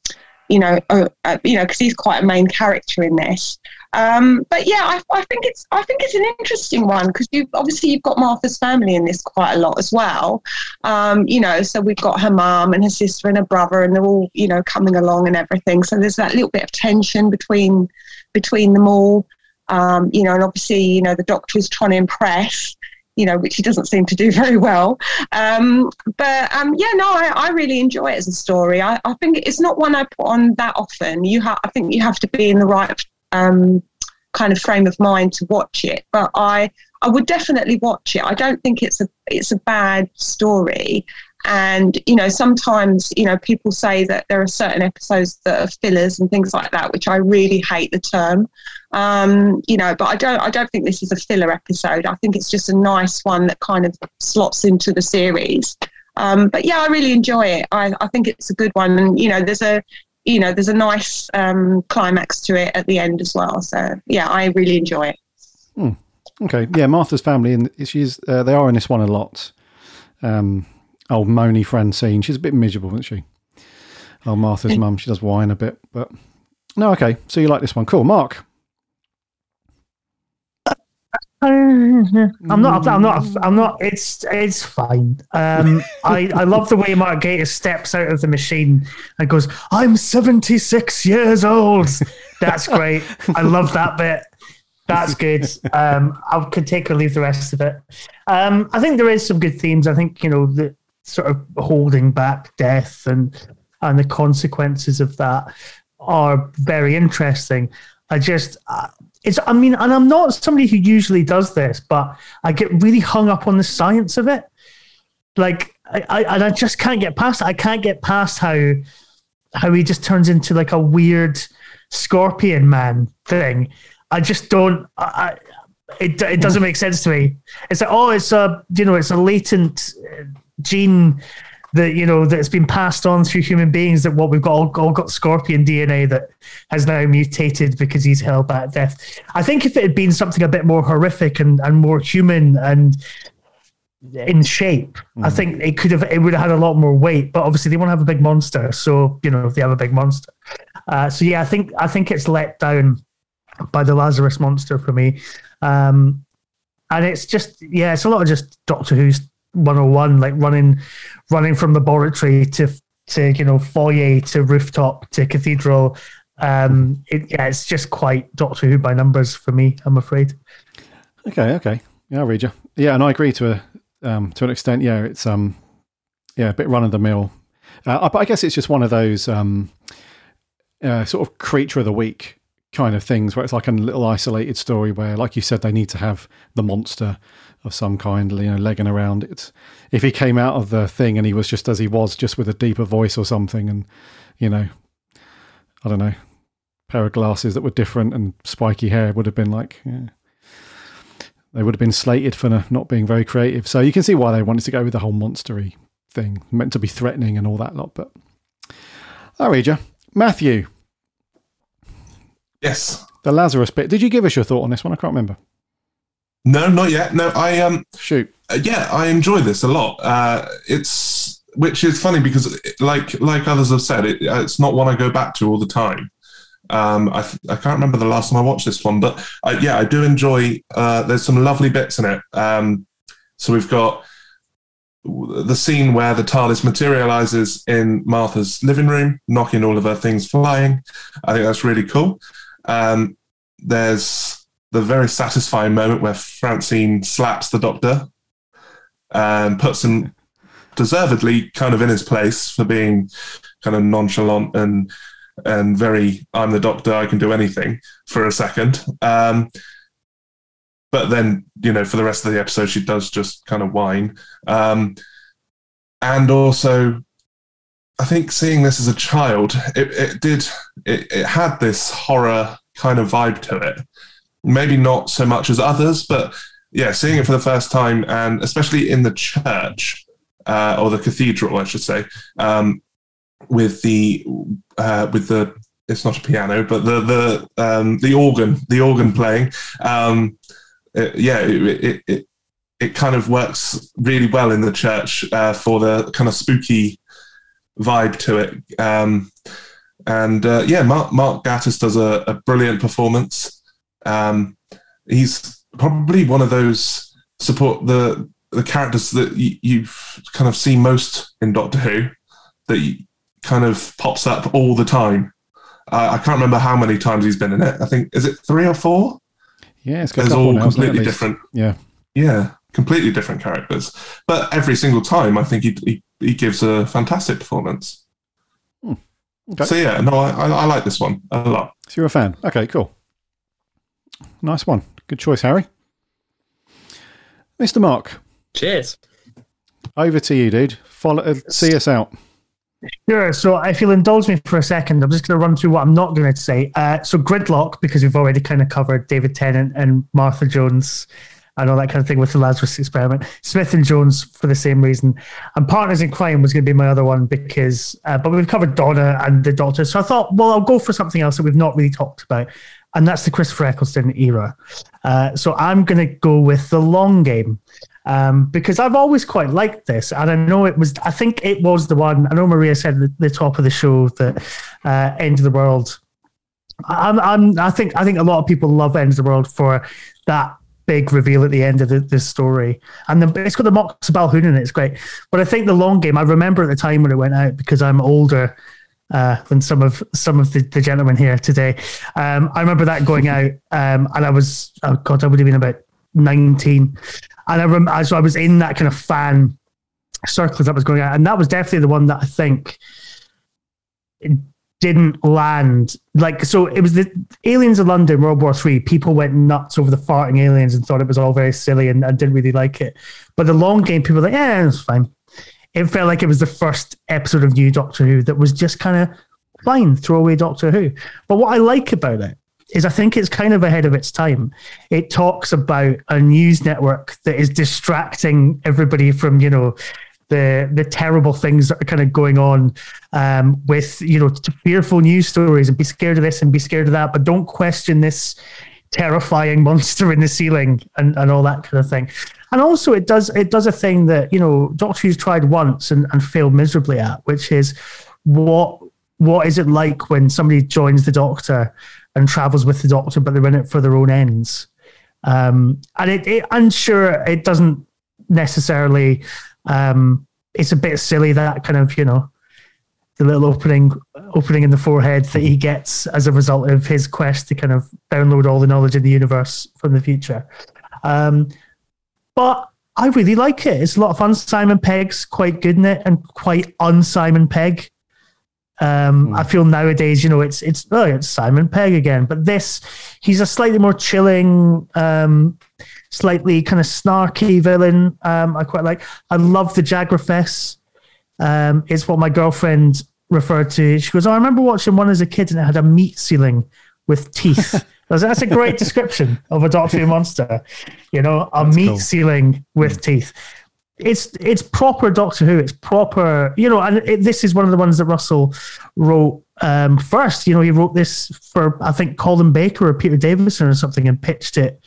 you know, uh, uh, you know, because he's quite a main character in this. Um, but yeah, I, I think it's I think it's an interesting one, because you obviously you've got Martha's family in this quite a lot as well. Um, you know, so we've got her mum and her sister and her brother, and they're all, you know, coming along and everything. So there's that little bit of tension between between them all. Um, you know, and obviously, you know, the Doctor is trying to impress, you know, which he doesn't seem to do very well. Um, but, um, yeah, no, I, I really enjoy it as a story. I, I think it's not one I put on that often. You, ha- I think you have to be in the right um, kind of frame of mind to watch it. But I I would definitely watch it. I don't think it's a it's a bad story. And, you know, sometimes, you know, people say that there are certain episodes that are fillers and things like that, which I really hate the term, um, you know, but I don't, I don't think this is a filler episode. I think it's just a nice one that kind of slots into the series. Um, but yeah, I really enjoy it. I, I think it's a good one. And, you know, there's a, you know, there's a nice um, climax to it at the end as well. So yeah, I really enjoy it. Mm. Okay. Yeah. Martha's family, and she's, uh, they are in this one a lot. Um, Old moany Francine. She's a bit miserable, isn't she? Oh, Martha's mum. She does whine a bit, but no, okay. So you like this one. Cool. Mark? I I'm not. I'm not. I'm not. It's it's fine. Um, I I love the way Mark Gatiss steps out of the machine and goes, "I'm seventy-six years old." That's great. I love that bit. That's good. Um, I could take or leave the rest of it. Um, I think there is some good themes. I think, you know, the sort of holding back death and and the consequences of that are very interesting. I just. I, It's, I mean, and I'm not somebody who usually does this, but I get really hung up on the science of it. Like, I, I, and I just can't get past it. I can't get past how, how he just turns into like a weird scorpion man thing. I just don't. I, I, it it doesn't make sense to me. It's like, oh, it's a you know, it's a latent gene that, you know, that's been passed on through human beings, that what we've got all, all got scorpion D N A that has now mutated because he's held back death. I think if it had been something a bit more horrific and, and more human and in shape, mm. I think it could have, it would have had a lot more weight, but obviously they want to have a big monster. So, you know, they have a big monster. Uh, so yeah, I think, I think it's let down by the Lazarus monster for me. Um, and it's just, yeah, it's a lot of just Doctor Who's one oh one, like running running from laboratory to to you know foyer to rooftop to cathedral. Um it, yeah, it's just quite Doctor Who by numbers for me, I'm afraid. Okay okay yeah, I'll read you. Yeah, and I agree to a um to an extent. Yeah, it's um yeah, a bit run of the mill, uh, but I guess it's just one of those um uh, sort of creature of the week kind of things, where it's like a little isolated story where, like you said, they need to have the monster of some kind, you know, legging around. It's if he came out of the thing and he was just as he was, just with a deeper voice or something, and you know, I don't know, pair of glasses that were different and spiky hair, would have been like, yeah, they would have been slated for not being very creative. So you can see why they wanted to go with the whole monstery thing, meant to be threatening and all that lot. But I'll read you, Matthew. Yes. The Lazarus bit. Did you give us your thought on this one? I can't remember. No, not yet. No, I um shoot. Uh, yeah, I enjoy this a lot. Uh, it's which is funny because, it, like like others have said, it, it's not one I go back to all the time. Um, I I can't remember the last time I watched this one, but I, yeah, I do enjoy. Uh, there's some lovely bits in it. Um, so we've got the scene where the TARDIS materializes in Martha's living room, knocking all of her things flying. I think that's really cool. Um, there's the very satisfying moment where Francine slaps the Doctor and puts him deservedly kind of in his place for being kind of nonchalant and and very, I'm the Doctor, I can do anything, for a second. Um, but then, you know, for the rest of the episode, she does just kind of whine. Um, and also, I think seeing this as a child, it, it did, it, it had this horror kind of vibe to it. Maybe not so much as others, but yeah, seeing it for the first time, and especially in the church, uh, or the cathedral, I should say, um, with the, uh, with the, it's not a piano, but the, the, um, the organ, the organ playing. Um, it, yeah, it, it, it, it kind of works really well in the church, uh, for the kind of spooky vibe to it, um, and uh, yeah, Mark, Mark Gatiss does a, a brilliant performance. Um, he's probably one of those support the the characters that y- you've kind of seen most in Doctor Who, that you, kind of pops up all the time. Uh, I can't remember how many times he's been in it. I think, is it three or four? Yeah, it's got all completely now, different. Yeah, yeah, completely different characters, but every single time, I think he. he He gives a fantastic performance. Hmm. Okay. So yeah, no, I, I, I like this one a lot. So you're a fan. Okay, cool. Nice one. Good choice, Harry. Mister Mark. Cheers. Over to you, dude. Follow, uh, see us out. Sure. So if you'll indulge me for a second, I'm just going to run through what I'm not going to say. Uh, so Gridlock, because we've already kind of covered David Tennant and Martha Jones and all that kind of thing with the Lazarus Experiment. Smith and Jones for the same reason. And Partners in Crime was going to be my other one because, uh, but we've covered Donna and the Doctor. So I thought, well, I'll go for something else that we've not really talked about. And that's the Christopher Eccleston era. Uh, so I'm going to go with The Long Game, um, because I've always quite liked this. And I know it was, I think it was the one, I know Maria said at the top of the show that uh, End of the World. I'm, I'm, I think, I think a lot of people love End of the World for that big reveal at the end of the, this story. And the, it's got the Mox Balhoun in it. It's great. But I think The Long Game, I remember at the time when it went out, because I'm older uh, than some of some of the, the gentlemen here today. Um, I remember that going out um, and I was, oh God, I would have been about nineteen. And I, rem- I, so I was in that kind of fan circles that was going out. And that was definitely the one that I think didn't land. Like, so it was the aliens in London, World War Three. People went nuts over the farting aliens and thought it was all very silly and, and didn't really like it. But The Long Game, people were like, yeah, it's fine. It felt like it was the first episode of new Doctor Who that was just kind of fine, throwaway Doctor Who. But what I like about it is I think it's kind of ahead of its time. It talks about a news network that is distracting everybody from, you know, the the terrible things that are kind of going on um, with, you know, fearful news stories, and be scared of this and be scared of that, but don't question this terrifying monster in the ceiling and, and all that kind of thing. And also it does it does a thing that, you know, Doctor Who's tried once and, and failed miserably at, which is what what is it like when somebody joins the Doctor and travels with the Doctor, but they're in it for their own ends. Um, and it, it, I'm sure it doesn't necessarily, um, it's a bit silly, that kind of, you know, the little opening opening in the forehead that he gets as a result of his quest to kind of download all the knowledge in the universe from the future. Um, but I really like it. It's a lot of fun. Simon Pegg's quite good in it, and quite un-Simon Pegg. Um, mm. I feel nowadays, you know, it's it's oh, it's Simon Pegg again, but this, he's a slightly more chilling, um, slightly kind of snarky villain. Um, I quite like. I love the Jagrafess. Um, it's what my girlfriend referred to. She goes, oh, I remember watching one as a kid and it had a meat ceiling with teeth. I was like, that's a great description of a Doctor Who monster. You know, a that's meat cool. ceiling with mm. teeth. It's it's proper Doctor Who. It's proper, you know, and it, this is one of the ones that Russell wrote um, first. You know, he wrote this for, I think, Colin Baker or Peter Davison or something, and pitched it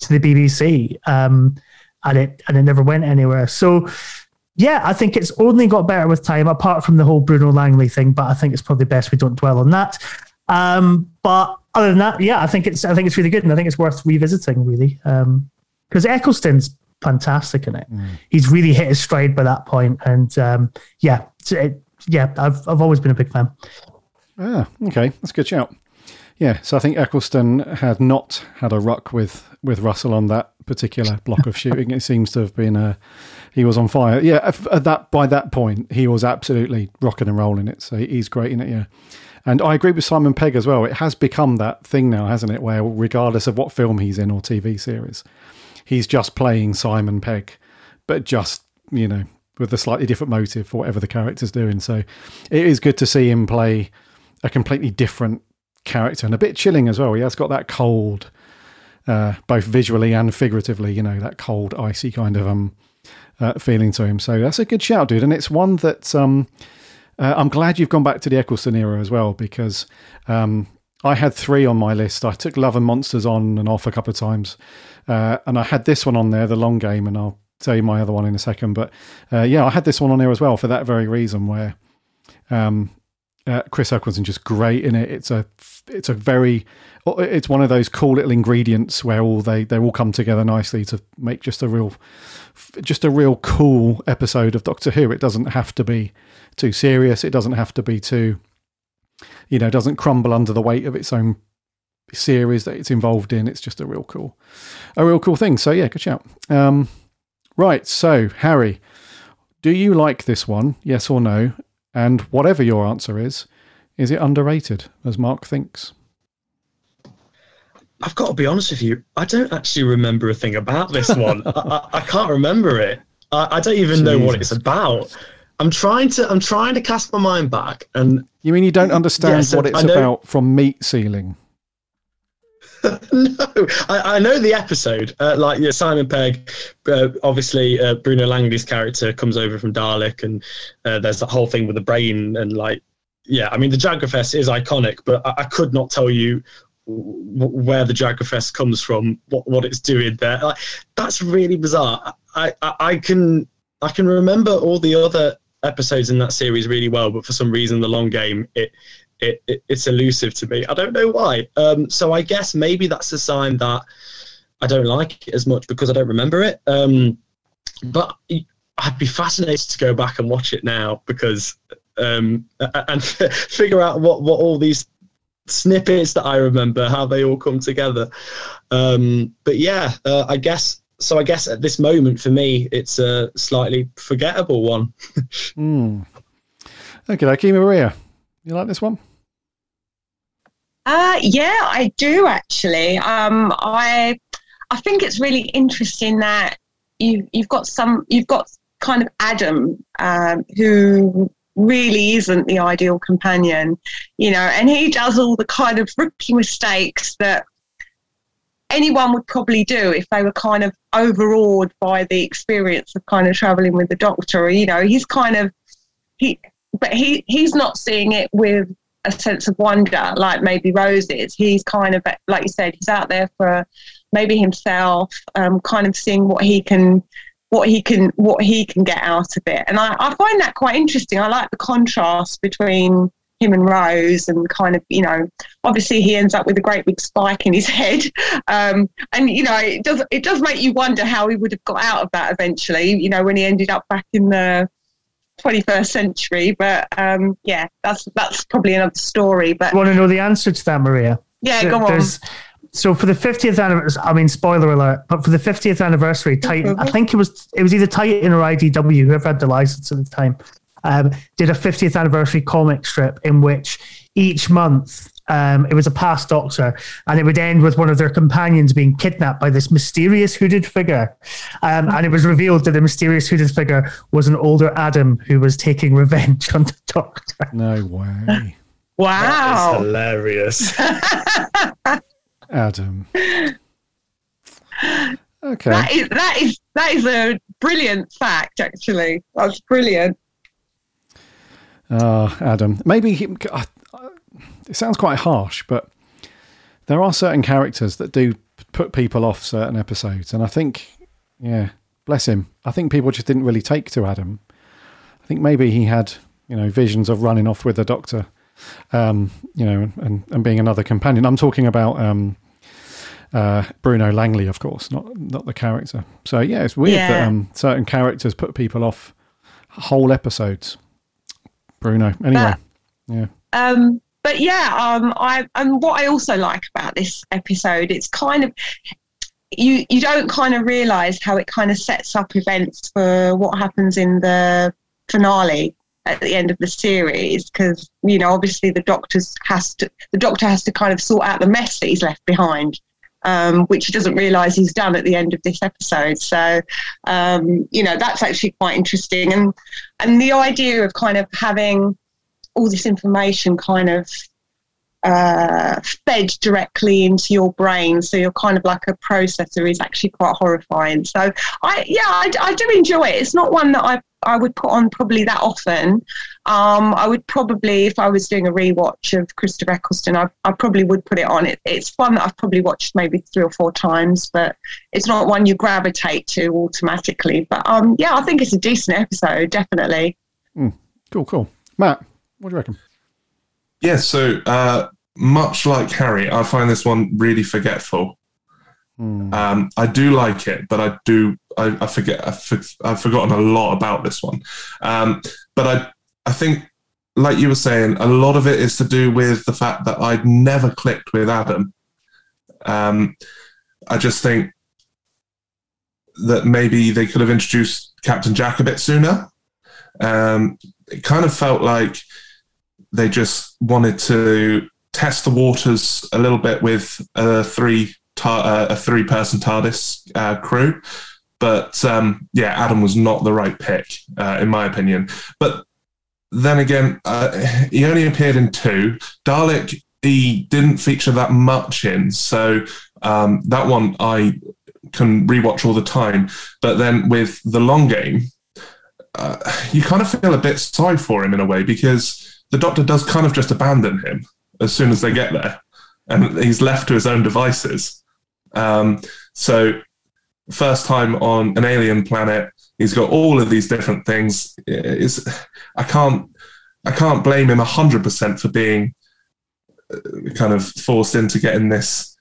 to the B B C, um, and it and it never went anywhere. So, yeah, I think it's only got better with time, apart from the whole Bruno Langley thing. But I think it's probably best we don't dwell on that. Um, but other than that, yeah, I think it's I think it's really good, and I think it's worth revisiting, really, because um, Eccleston's fantastic in it. Mm. He's really hit his stride by that point, and um, yeah, it, yeah, I've I've always been a big fan. Ah, okay, that's a good shout. Yeah, so I think Eccleston had not had a ruck with with Russell on that particular block of shooting. It seems to have been a he was on fire. Yeah, at that by that point he was absolutely rocking and rolling it. So he's great in it. Yeah. And I agree with Simon Pegg as well. It has become that thing now, hasn't it? Where regardless of what film he's in or T V series, he's just playing Simon Pegg, but just, you know, with a slightly different motive for whatever the character's doing. So it is good to see him play a completely different character, and a bit chilling as well. He has got that cold, uh, both visually and figuratively, you know, that cold, icy kind of um uh, feeling to him. So that's a good shout, dude. And it's one that um, uh, I'm glad you've gone back to the Eccleston era as well, because um, I had three on my list. I took Love and Monsters on and off a couple of times. Uh, and I had this one on there, The Long Game, and I'll tell you my other one in a second. But uh, yeah, I had this one on there as well for that very reason, where um, uh, Chris Eccleston just great in it. It's a, it's a very, it's one of those cool little ingredients where all they they all come together nicely to make just a real, just a real cool episode of Doctor Who. It doesn't have to be too serious. It doesn't have to be too, you know, doesn't crumble under the weight of its own series that it's involved in. It's just a real cool a real cool thing. So yeah, good shout. Um right, so Harry, do you like this one, yes or no? And whatever your answer is, is it underrated as Mark thinks? I've got to be honest with you, I don't actually remember a thing about this one. I, I, I can't remember it. I, I don't even Jesus. know what it's about. I'm trying to I'm trying to cast my mind back. And you mean you don't understand yeah, so what it's about from meat sealing? No, I, I know the episode. Uh, like yeah, Simon Pegg, uh, obviously uh, Bruno Langley's character comes over from Dalek, and uh, there's that whole thing with the brain and like, yeah. I mean, the Jagrafess is iconic, but I, I could not tell you w- where the Jagrafess comes from, what what it's doing there. Like, that's really bizarre. I, I I can I can remember all the other episodes in that series really well, but for some reason, The Long Game it. It, it, it's elusive to me. I don't know why. Um, so I guess maybe that's a sign that I don't like it as much because I don't remember it. Um, but I'd be fascinated to go back and watch it now because um, and figure out what, what all these snippets that I remember, how they all come together. Um, but yeah, uh, I guess so. I guess at this moment for me, it's a slightly forgettable one. mm. Okay, okay, Maria, you like this one? Uh, yeah, I do actually. Um, I I think it's really interesting that you you've got some you've got kind of Adam um, who really isn't the ideal companion, you know, and he does all the kind of rookie mistakes that anyone would probably do if they were kind of overawed by the experience of kind of travelling with the Doctor. You know, he's kind of he, but he he's not seeing it with a sense of wonder like maybe Rose is. He's kind of, like you said, he's out there for maybe himself, um, kind of seeing what he can, what he can, what he can get out of it. And I, I find that quite interesting. I like the contrast between him and Rose, and kind of, you know, obviously he ends up with a great big spike in his head. Um, and, you know, it does, it does make you wonder how he would have got out of that eventually, you know, when he ended up back in the twenty-first century. But um, yeah, that's, that's probably another story. But you want to know the answer to that, Maria? Yeah, there, go on. So for the fiftieth anniversary, I mean, spoiler alert, but for the fiftieth anniversary, Titan, I think it was it was either Titan or I D W, whoever had the license at the time, um, did a fiftieth anniversary comic strip in which each month um, it was a past Doctor, and it would end with one of their companions being kidnapped by this mysterious hooded figure. Um, and it was revealed that the mysterious hooded figure was an older Adam who was taking revenge on the Doctor. No way. Wow. That is hilarious. Adam. Okay. That is that is that is a brilliant fact. Actually, that's brilliant. Oh, Adam. Maybe he, it sounds quite harsh, but there are certain characters that do put people off certain episodes, and I think, yeah, bless him. I think people just didn't really take to Adam. I think maybe he had, you know, visions of running off with the Doctor. Um, you know, and, and being another companion. I'm talking about um, uh, Bruno Langley, of course, not not the character. So yeah, it's weird yeah. that um, certain characters put people off whole episodes. Bruno, anyway, but, yeah. Um, but yeah, um, I and what I also like about this episode, it's kind of you you don't kind of realise how it kind of sets up events for what happens in the finale at the end of the series, because, you know, obviously the doctor's has to the doctor has to kind of sort out the mess that he's left behind, um, which he doesn't realise he's done at the end of this episode. So, um, you know, that's actually quite interesting, and and the idea of kind of having all this information kind of uh, fed directly into your brain, so you're kind of like a processor, is actually quite horrifying. So, I yeah, I, I do enjoy it. It's not one that I. I would put on probably that often. Um, I would probably, if I was doing a rewatch of Christopher Eccleston, I, I probably would put it on. It, it's one that I've probably watched maybe three or four times, but it's not one you gravitate to automatically. But um, yeah, I think it's a decent episode, definitely. Mm, cool, cool. Matt, what do you reckon? Yeah, so uh, much like Harry, I find this one really forgetful. Mm. Um, I do like it, but I do. I, I forget. I for, I've forgotten a lot about this one, um, but I. I think, like you were saying, a lot of it is to do with the fact that I'd never clicked with Adam. Um, I just think that maybe they could have introduced Captain Jack a bit sooner. Um, it kind of felt like they just wanted to test the waters a little bit with uh, three. Uh, a three-person TARDIS uh, crew, but um, yeah, Adam was not the right pick, uh, in my opinion. But then again, uh, he only appeared in two. Dalek, he didn't feature that much in, so um, that one I can rewatch all the time. But then with The Long Game, uh, you kind of feel a bit sorry for him in a way, because the Doctor does kind of just abandon him as soon as they get there, and he's left to his own devices. Um, so first time on an alien planet, he's got all of these different things. It's, I can't, I can't blame him a hundred percent for being kind of forced into getting this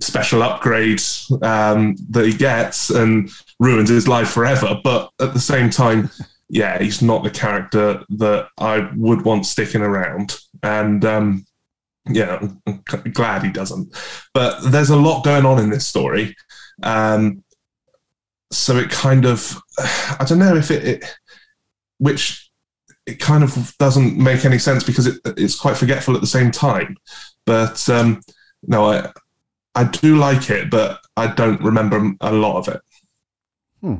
special upgrades um, that he gets and ruins his life forever. But at the same time, yeah, he's not the character that I would want sticking around. And um, yeah, I'm glad he doesn't. But there's a lot going on in this story. Um, so it kind of, I don't know if it, it which it kind of doesn't make any sense because it, it's quite forgetful at the same time. But um, no, I I do like it, but I don't remember a lot of it. Hmm.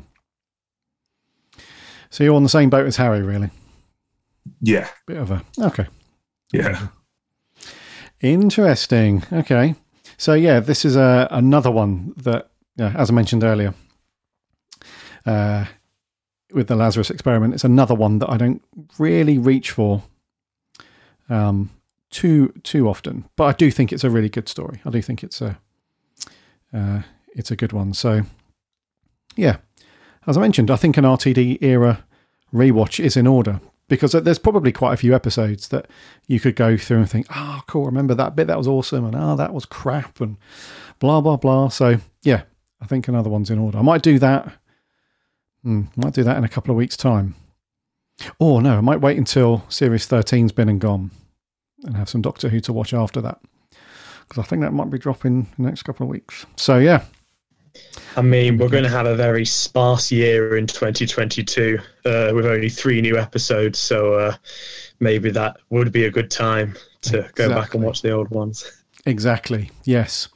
So you're on the same boat as Harry, really? Yeah. Bit of a... Okay. Yeah. Interesting. Okay. So, yeah, this is a, another one that, yeah, as I mentioned earlier, uh, with the Lazarus Experiment, it's another one that I don't really reach for um, too too often. But I do think it's a really good story. I do think it's a uh, it's a good one. So, yeah, as I mentioned, I think an R T D era rewatch is in order, because there's probably quite a few episodes that you could go through and think, oh, cool, remember that bit, that was awesome, and oh, that was crap, and blah, blah, blah. So, yeah, I think another one's in order. I might do that. Mm, I might do that in a couple of weeks' time. Or no, I might wait until Series thirteen's been and gone and have some Doctor Who to watch after that, because I think that might be dropping the next couple of weeks. So, yeah. I mean, we're going to have a very sparse year in twenty twenty-two uh, with only three new episodes, so uh, maybe that would be a good time to exactly. go back and watch the old ones. Exactly, yes.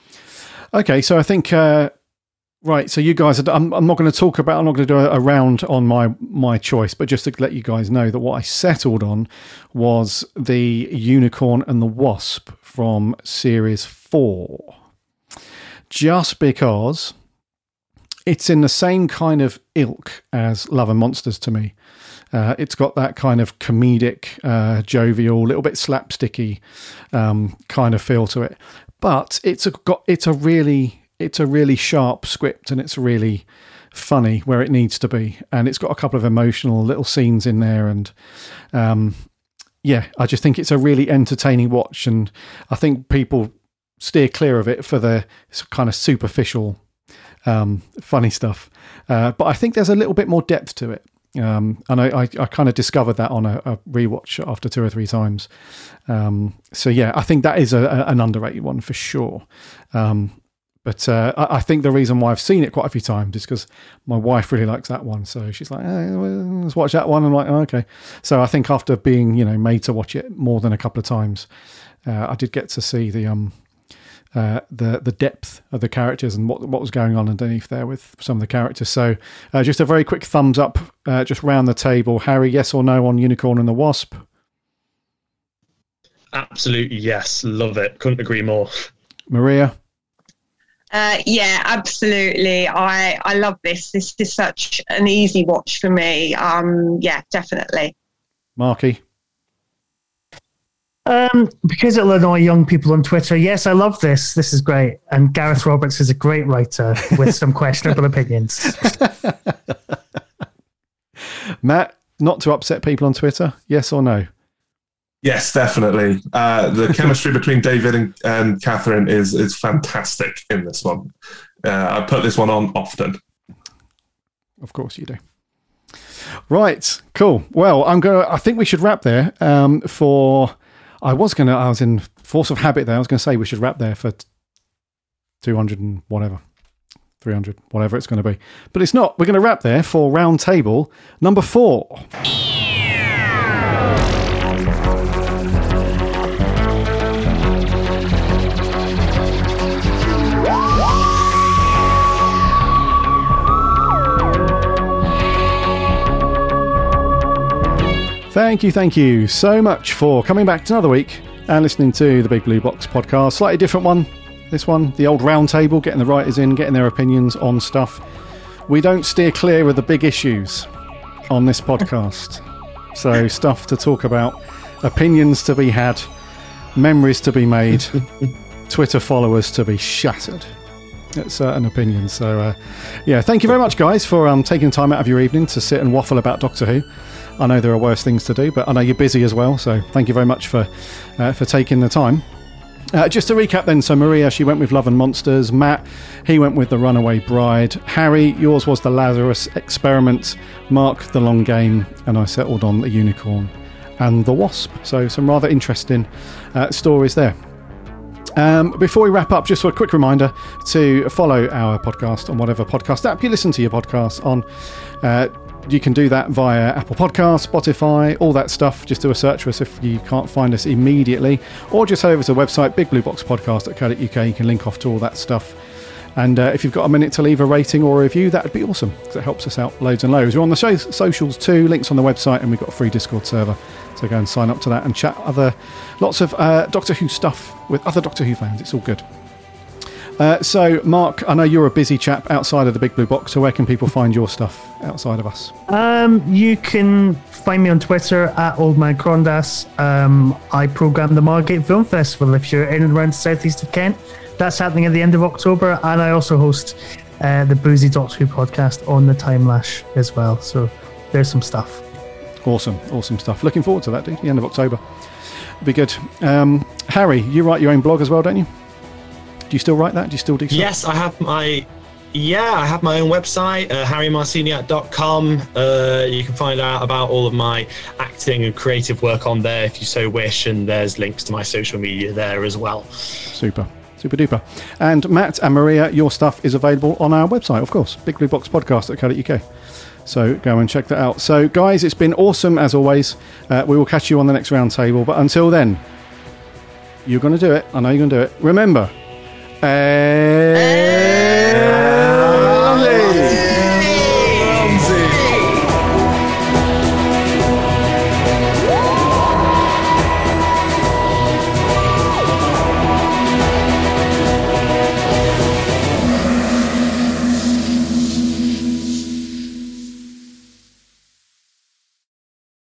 Okay, so I think, uh, right, so you guys, are, I'm, I'm not going to talk about, I'm not going to do a, a round on my, my choice, but just to let you guys know that what I settled on was The Unicorn and the Wasp from Series four. Just because... it's in the same kind of ilk as Love and Monsters to me. Uh, it's got that kind of comedic, uh, jovial, little bit slapsticky um, kind of feel to it. But it's a got it's a really it's a really sharp script, and it's really funny where it needs to be. And it's got a couple of emotional little scenes in there, and um, yeah, I just think it's a really entertaining watch. And I think people steer clear of it for the kind of superficial. Um, funny stuff. Uh, but I think there's a little bit more depth to it. Um, and I, I, I kind of discovered that on a, a rewatch after two or three times. Um, so yeah, I think that is a, a, an underrated one for sure. Um, but uh, I, I think the reason why I've seen it quite a few times is because my wife really likes that one. So she's like, hey, let's watch that one. I'm like, oh, okay. So I think after being, you know, made to watch it more than a couple of times, uh, I did get to see the, um, Uh, the the depth of the characters and what what was going on underneath there with some of the characters. So uh, just a very quick thumbs up, uh, just round the table. Harry, yes or no on Unicorn and the Wasp? Absolute yes, love it. Couldn't agree more. Maria? Uh, yeah, absolutely. I, I love this. This is such an easy watch for me. Um, yeah, definitely. Marky? Um, because it'll annoy young people on Twitter, yes, I love this. This is great. And Gareth Roberts is a great writer with some questionable opinions. Matt, not to upset people on Twitter, yes or no? Yes, definitely. Uh, the chemistry between David and, and Catherine is, is fantastic in this one. Uh, I put this one on often. Of course you do. Right, cool. Well, I'm going to, I think we should wrap there um, for... I was going to, I was in force of habit there. I was going to say we should wrap there for two hundred and whatever, three hundred, whatever it's going to be. But it's not. We're going to wrap there for round table number four. Thank you, thank you so much for coming back to another week and listening to the Big Blue Box podcast. Slightly different one, this one, the old round table, getting the writers in, getting their opinions on stuff. We don't steer clear of the big issues on this podcast. So stuff to talk about, opinions to be had, memories to be made, Twitter followers to be shattered. It's uh, an opinion. So, uh, yeah, thank you very much, guys, for um, taking time out of your evening to sit and waffle about Doctor Who. I know there are worse things to do, but I know you're busy as well. So thank you very much for uh, for taking the time. Uh, just to recap then, so Maria, she went with Love and Monsters. Matt, he went with The Runaway Bride. Harry, yours was The Lazarus Experiment. Mark, The Long Game. And I settled on The Unicorn and the Wasp. So some rather interesting uh, stories there. Um, before we wrap up, just a quick reminder to follow our podcast on whatever podcast app you listen to your podcast on. Uh, You can do that via Apple Podcasts, Spotify, all that stuff. Just do a search for us if you can't find us immediately. Or just head over to the website, big blue box podcast dot co dot uk. You can link off to all that stuff. And uh, if you've got a minute to leave a rating or a review, that would be awesome, because it helps us out loads and loads. We're on the show's socials too, links on the website, and we've got a free Discord server. So go and sign up to that and chat other lots of uh, Doctor Who stuff with other Doctor Who fans. It's all good. Uh, so, Mark, I know you're a busy chap outside of the Big Blue Box, so where can people find your stuff outside of us? Um, you can find me on Twitter at Old Man Crondas. Um, I programmed the Margate Film Festival if you're in and around the southeast of Kent. That's happening at the end of October, and I also host uh, the Boozy Doctor Who podcast on the Time Lash as well. So there's some stuff. Awesome, awesome stuff. Looking forward to that, dude, the end of October. It'll be good. Um, Harry, you write your own blog as well, don't you? Do you still write that? Do you still do stuff? Yes, I have my yeah, I have my own website, uh, harry marciniak dot com. Uh, you can find out about all of my acting and creative work on there if you so wish, and there's links to my social media there as well. Super, super duper. And Matt and Maria, your stuff is available on our website, of course, big blue box podcast dot co dot uk. So go and check that out. So guys, it's been awesome as always. Uh, we will catch you on the next round table, but until then, you're going to do it. I know you're going to do it. Remember. Hey.